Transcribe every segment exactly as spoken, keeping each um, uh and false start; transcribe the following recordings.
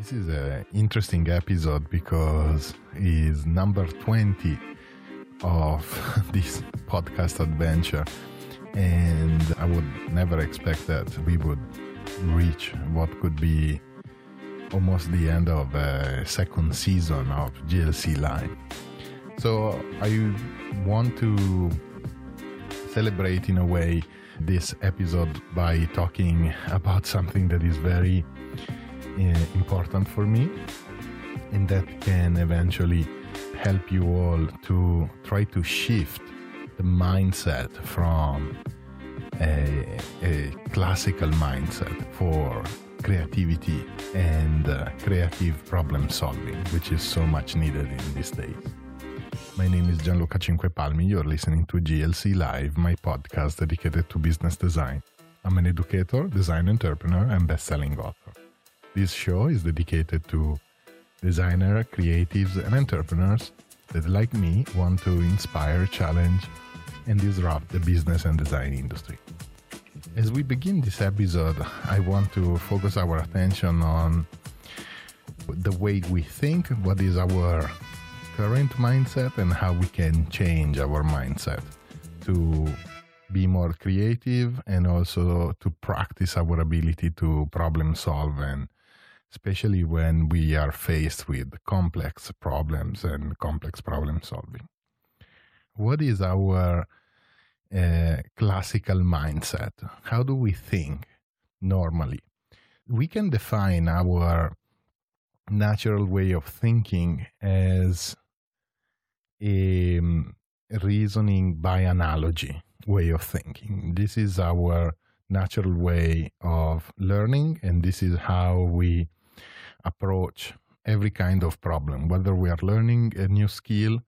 This is an interesting episode because it's number twenty of this podcast adventure, and I would never expect that we would reach what could be almost the end of a second season of G L C Live. So I want to celebrate in a way this episode by talking about something that is very uh, important for me, and that can eventually help you all to try to shift the mindset from a, a classical mindset for creativity and uh, creative problem solving, which is so much needed in these days. My name is Gianluca Cinque Palmi. You're listening to G L C Live, my podcast dedicated to business design. I'm an educator, design entrepreneur, and best-selling author. This show is dedicated to designers, creatives, and entrepreneurs that, like me, want to inspire, challenge, and disrupt the business and design industry. As we begin this episode, I want to focus our attention on the way we think, what is our current mindset, and how we can change our mindset to be more creative and also to practice our ability to problem solve, and especially when we are faced with complex problems and complex problem solving. What is our uh, classical mindset? How do we think normally? We can define our natural way of thinking as a reasoning by analogy way of thinking. This is our natural way of learning, and this is how we approach every kind of problem, whether we are learning a new skill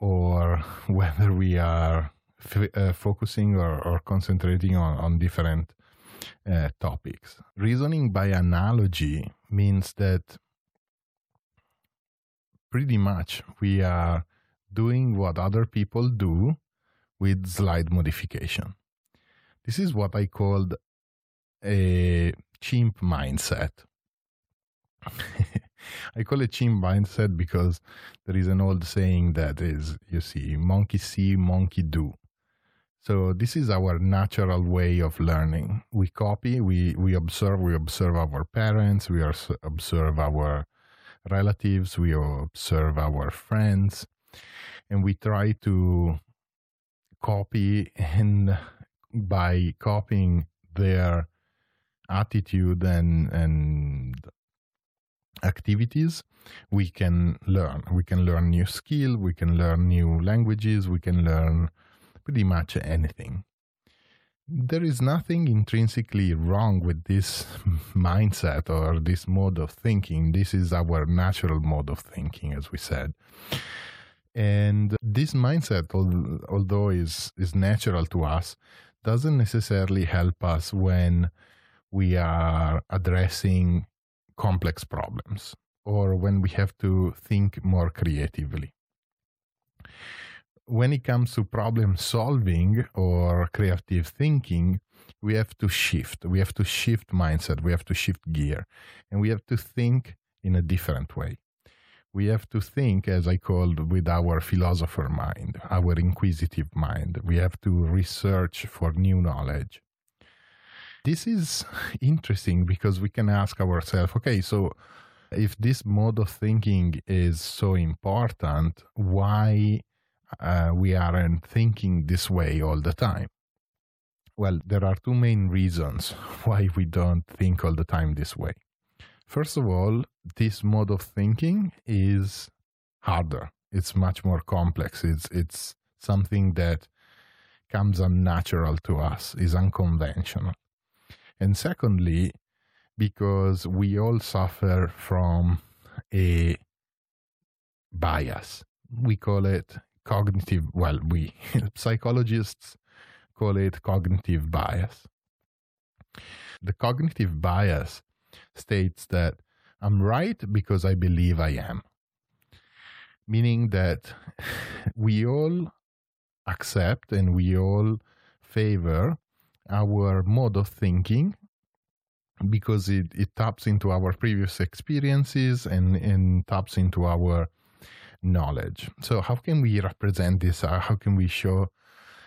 or whether we are f- uh, focusing or, or concentrating on, on different uh, topics. Reasoning by analogy means that pretty much we are doing what other people do with slight modification. This is what I called a chimp mindset. I call it chimp mindset because there is an old saying that is, you see, monkey see, monkey do. So this is our natural way of learning. We copy, we, we observe, we observe our parents, we observe our relatives, we observe our friends, and we try to copy, and by copying their attitude and, and activities, we can learn. We can learn new skill, we can learn new languages, we can learn pretty much anything. There is nothing intrinsically wrong with this mindset or this mode of thinking. This is our natural mode of thinking, as we said. And this mindset, although is is natural to us, doesn't necessarily help us when we are addressing complex problems or when we have to think more creatively. When it comes to problem solving or creative thinking, we have to shift. We have to shift mindset. We have to shift gear. And we have to think in a different way. We have to think, as I called, with our philosopher mind, our inquisitive mind. We have to research for new knowledge. This is interesting because we can ask ourselves, okay, so if this mode of thinking is so important, why Uh, we aren't thinking this way all the time? Well, there are two main reasons why we don't think all the time this way. First of all, this mode of thinking is harder. It's much more complex. It's it's something that comes unnatural to us, is unconventional. And secondly, because we all suffer from a bias. We call it cognitive, well, we psychologists call it cognitive bias. The cognitive bias states that I'm right because I believe I am, meaning that we all accept and we all favor our mode of thinking because it, it taps into our previous experiences and, and taps into our knowledge. So how can we represent this? How can we show,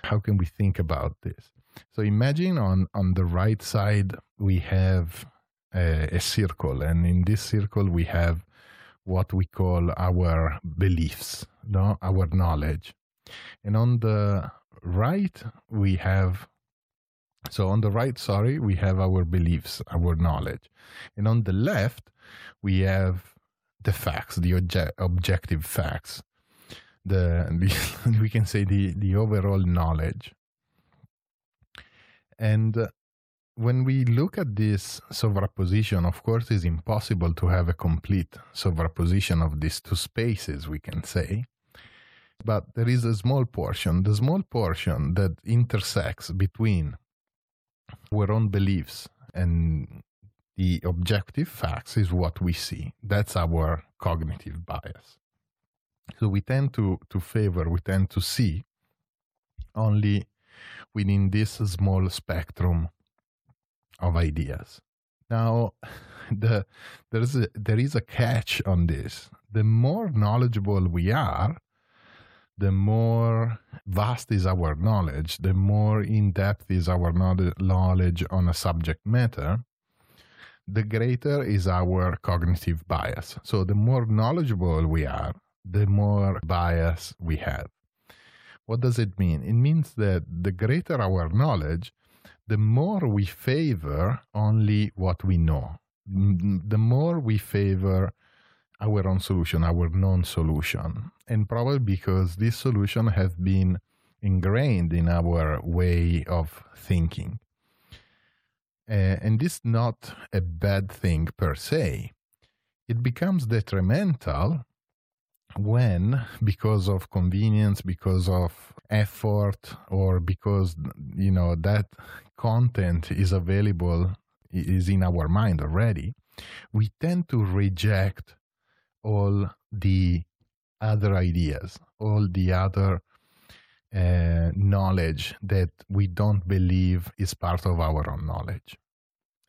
how can we think about this? So imagine on, on the right side, we have a, a circle, and in this circle, we have what we call our beliefs, no? Our knowledge. And on the right, we have, so on the right, sorry, we have our beliefs, our knowledge. And on the left, we have the facts, the obje- objective facts, the, the we can say the, the overall knowledge. And when we look at this sovrapposition, of course, it's impossible to have a complete sovrapposition of these two spaces, we can say. But there is a small portion, the small portion that intersects between our own beliefs and the objective facts is what we see. That's our cognitive bias. So we tend to, to favor, we tend to see only within this small spectrum of ideas. Now, the, there is a, there is a catch on this. The more knowledgeable we are, the more vast is our knowledge, the more in-depth is our knowledge on a subject matter, the greater is our cognitive bias. So the more knowledgeable we are, the more bias we have. What does it mean? It means that the greater our knowledge, the more we favor only what we know, the more we favor our own solution, our known solution. And probably because this solution has been ingrained in our way of thinking. Uh, and this is not a bad thing per se. It becomes detrimental when, because of convenience, because of effort, or because, you know, that content is available, is in our mind already, we tend to reject all the other ideas, all the other uh, knowledge that we don't believe is part of our own knowledge.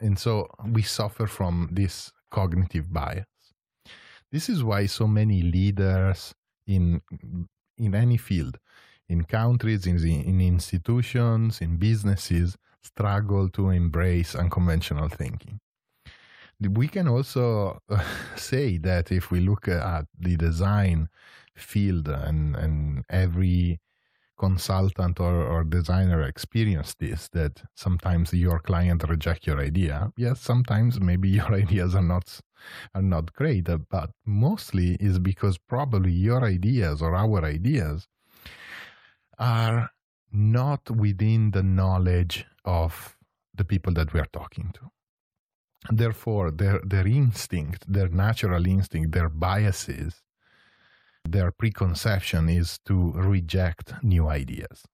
And so we suffer from this cognitive bias. This is why so many leaders in, in any field, in countries, in, in institutions, in businesses, struggle to embrace unconventional thinking. We can also say that if we look at the design field, and, and every consultant or, or designer experienced this, that sometimes your client rejects your idea. Yes, sometimes maybe your ideas are not, are not great, but mostly is because probably your ideas or our ideas are not within the knowledge of the people that we are talking to. Therefore, their, their instinct, their natural instinct, their biases, their preconception is to reject new ideas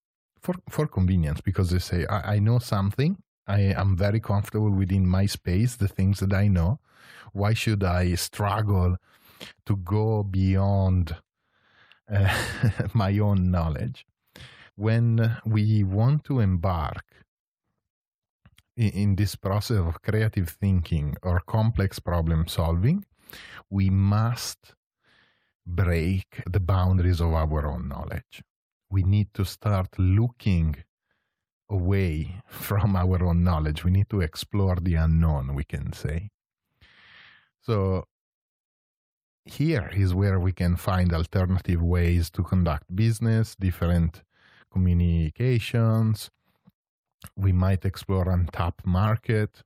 for, for convenience, because they say, I, I know something, I am very comfortable within my space, the things that I know. Why should I struggle to go beyond uh, my own knowledge? When we want to embark in this process of creative thinking or complex problem solving, we must break the boundaries of our own knowledge. We need to start looking away from our own knowledge. We need to explore the unknown, we can say. So here is where we can find alternative ways to conduct business, different communications. We might explore untapped market.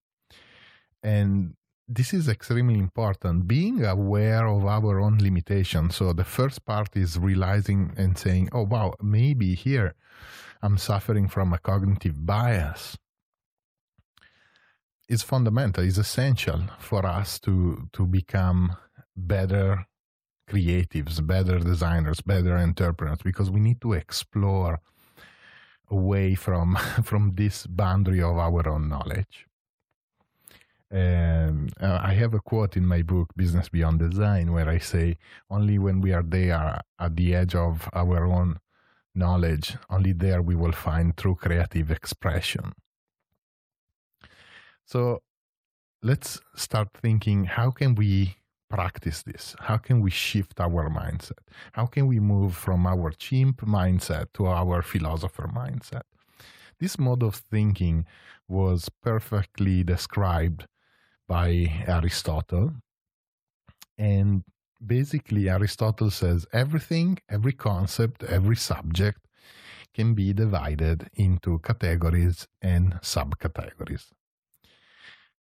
And this is extremely important, being aware of our own limitations. So the first part is realizing and saying, oh, wow, maybe here I'm suffering from a cognitive bias. It's fundamental, it's essential for us to, to become better creatives, better designers, better entrepreneurs, because we need to explore away from, from this boundary of our own knowledge. Um, I have a quote in my book, Business Beyond Design, where I say, only when we are there at the edge of our own knowledge, only there we will find true creative expression. So let's start thinking, how can we practice this? How can we shift our mindset? How can we move from our chimp mindset to our philosopher mindset? This mode of thinking was perfectly described by Aristotle. And basically, Aristotle says everything, every concept, every subject can be divided into categories and subcategories.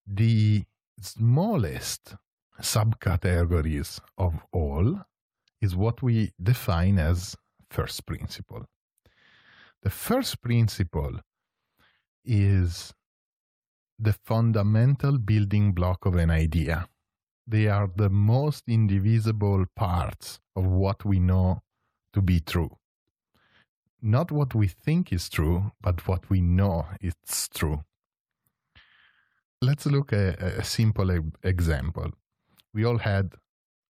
The smallest subcategories of all is what we define as first principle. The first principle is the fundamental building block of an idea. They are the most indivisible parts of what we know to be true. Not what we think is true, but what we know is true. Let's look at a simple example. We all had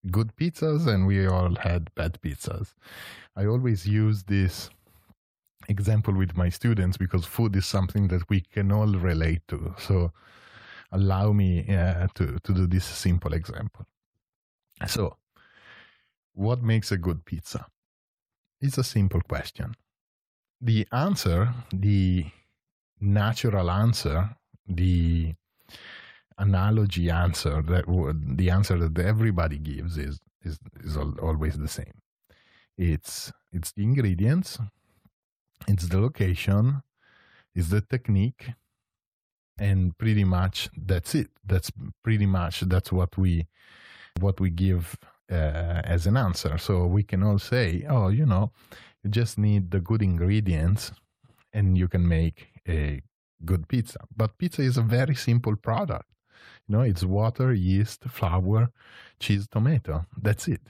good pizzas and we all had bad pizzas. I always use this example with my students because food is something that we can all relate to. So allow me uh, to, to do this simple example. So what makes a good pizza? It's a simple question. The answer, the natural answer, the analogy answer, that the answer that everybody gives is is, is always the same. It's it's the ingredients, it's the location, it's the technique, and pretty much that's it. That's pretty much that's what we what we give uh, as an answer. So we can all say, oh, you know, you just need the good ingredients, and you can make a good pizza. But pizza is a very simple product. You know, it's water, yeast, flour, cheese, tomato. That's it.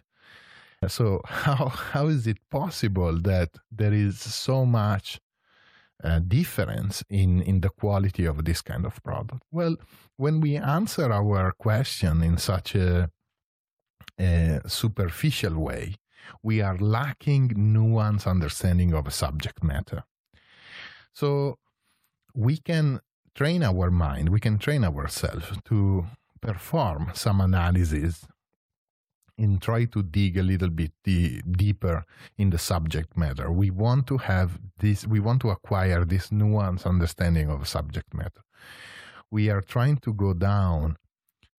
So how how is it possible that there is so much uh, difference in, in the quality of this kind of product? Well, when we answer our question in such a, a superficial way, we are lacking nuanced understanding of a subject matter. So we can train our mind, we can train ourselves to perform some analysis and try to dig a little bit de- deeper in the subject matter. We want to have this, we want to acquire this nuanced understanding of subject matter. We are trying to go down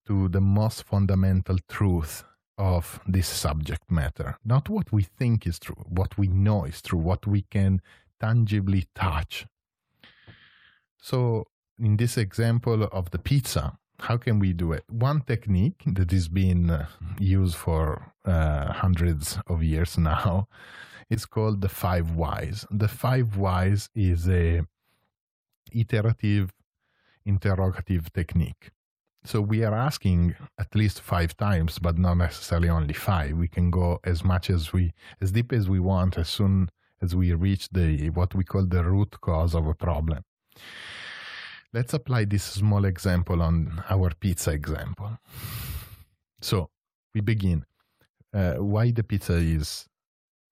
to the most fundamental truth of this subject matter. Not what we think is true, what we know is true, what we can tangibly touch. So in this example of the pizza, how can we do it? One technique that has been used for uh, hundreds of years now is called the five whys. The five whys is a iterative interrogative technique. So we are asking at least five times, but not necessarily only five. We can go as much as we, as deep as we want, as soon as we reach the what we call the root cause of a problem. Let's apply this small example on our pizza example. So we begin. Uh, why the pizza is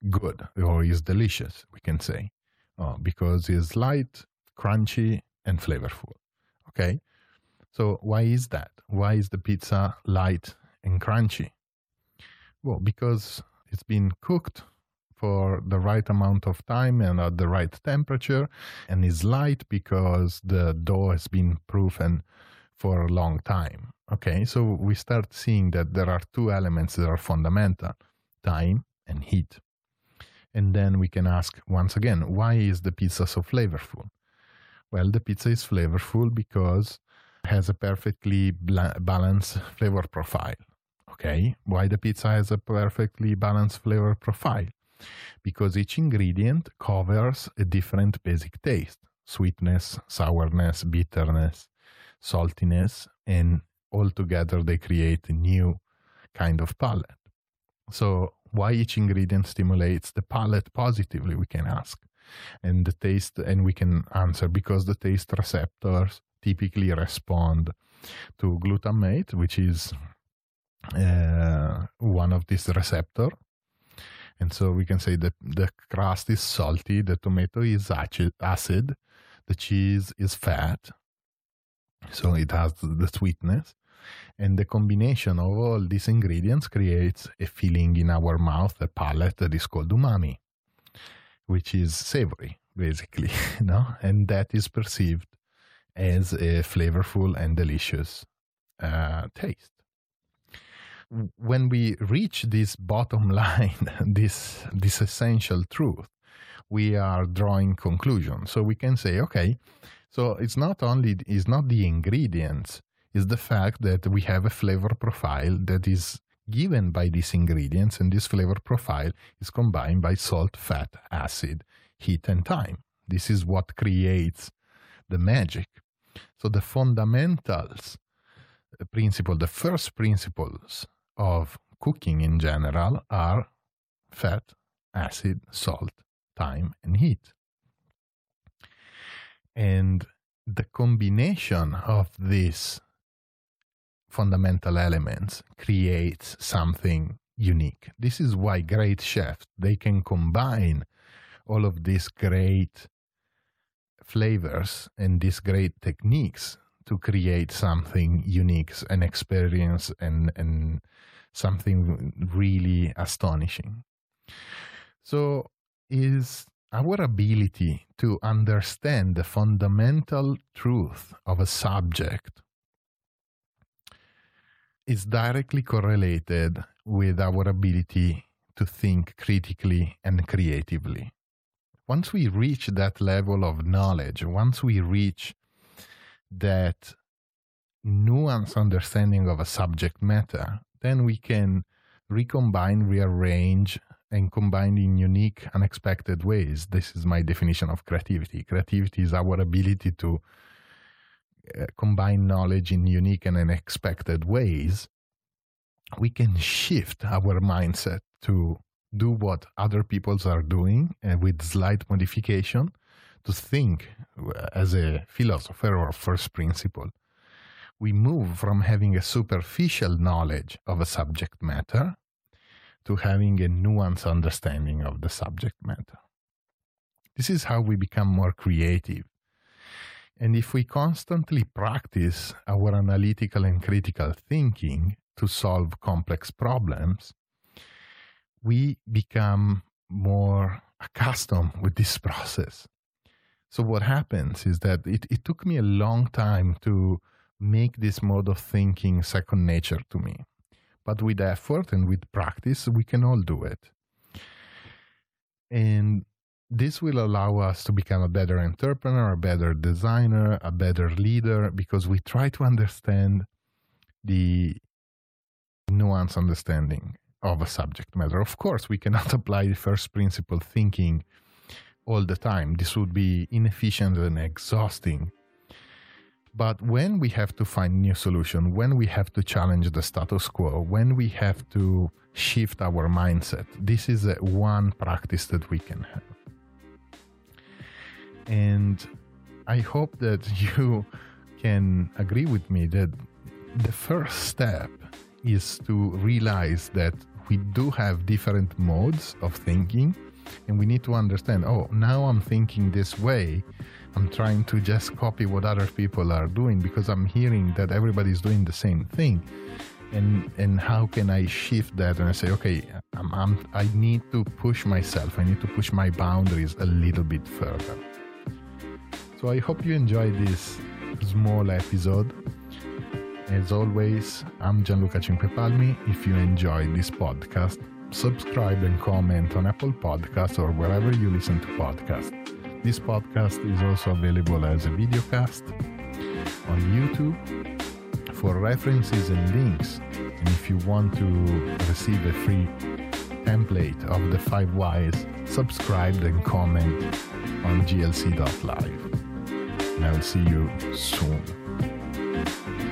good or is delicious, we can say. Oh, because it's light, crunchy, and flavorful. Okay? So why is that? Why is the pizza light and crunchy? Well, because it's been cooked for the right amount of time and at the right temperature, and is light because the dough has been proven for a long time. Okay, so we start seeing that there are two elements that are fundamental, time and heat. And then we can ask once again, why is the pizza so flavorful? Well, the pizza is flavorful because it has a perfectly balanced flavor profile. Okay, why the pizza has a perfectly balanced flavor profile? Because each ingredient covers a different basic taste, sweetness, sourness, bitterness, saltiness, and all together they create a new kind of palate. So why each ingredient stimulates the palate positively, we can ask. And the taste, and we can answer because the taste receptors typically respond to glutamate, which is uh, one of these receptors. And so we can say that the crust is salty, the tomato is acid, the cheese is fat, so it has the sweetness. And the combination of all these ingredients creates a feeling in our mouth, a palate that is called umami, which is savory, basically, you know? And that is perceived as a flavorful and delicious uh, taste. When we reach this bottom line, this, this essential truth, we are drawing conclusions. So we can say, okay, so it's not only, it's not the ingredients, it's the fact that we have a flavor profile that is given by these ingredients, and this flavor profile is combined by salt, fat, acid, heat, and time. This is what creates the magic. So the fundamentals, the principle, the first principles of cooking in general are fat, acid, salt, time, and heat. And the combination of these fundamental elements creates something unique. This is why great chefs, they can combine all of these great flavors and these great techniques to create something unique, an experience, and, and something really astonishing. So is our ability to understand the fundamental truth of a subject is directly correlated with our ability to think critically and creatively. Once we reach that level of knowledge, once we reach that nuanced understanding of a subject matter, then we can recombine, rearrange, and combine in unique, unexpected ways. This is my definition of creativity. Creativity is our ability to uh, combine knowledge in unique and unexpected ways. We can shift our mindset to do what other peoples are doing uh, with slight modification, to think as a philosopher or first principle. We move from having a superficial knowledge of a subject matter to having a nuanced understanding of the subject matter. This is how we become more creative. And if we constantly practice our analytical and critical thinking to solve complex problems, we become more accustomed with this process. So what happens is that it, it took me a long time to make this mode of thinking second nature to me. But with effort and with practice, we can all do it. And this will allow us to become a better entrepreneur, a better designer, a better leader, because we try to understand the nuanced understanding of a subject matter. Of course, we cannot apply the first principle thinking all the time. This would be inefficient and exhausting. But when we have to find new solution, when we have to challenge the status quo, when we have to shift our mindset, this is a one practice that we can have. And I hope that you can agree with me that the first step is to realize that we do have different modes of thinking. And we need to understand, oh, now I'm thinking this way. I'm trying to just copy what other people are doing because I'm hearing that everybody's doing the same thing. And and how can I shift that? And I say, okay, I'm, I'm, I need to push myself. I need to push my boundaries a little bit further. So I hope you enjoyed this small episode. As always, I'm Gianluca Cinque Palmi. If you enjoyed this podcast, subscribe and comment on Apple Podcasts or wherever you listen to podcasts. This podcast is also available as a videocast on YouTube. For references and links, and if you want to receive a free template of the five whys, subscribe and comment on G L C dot live. And I will see you soon.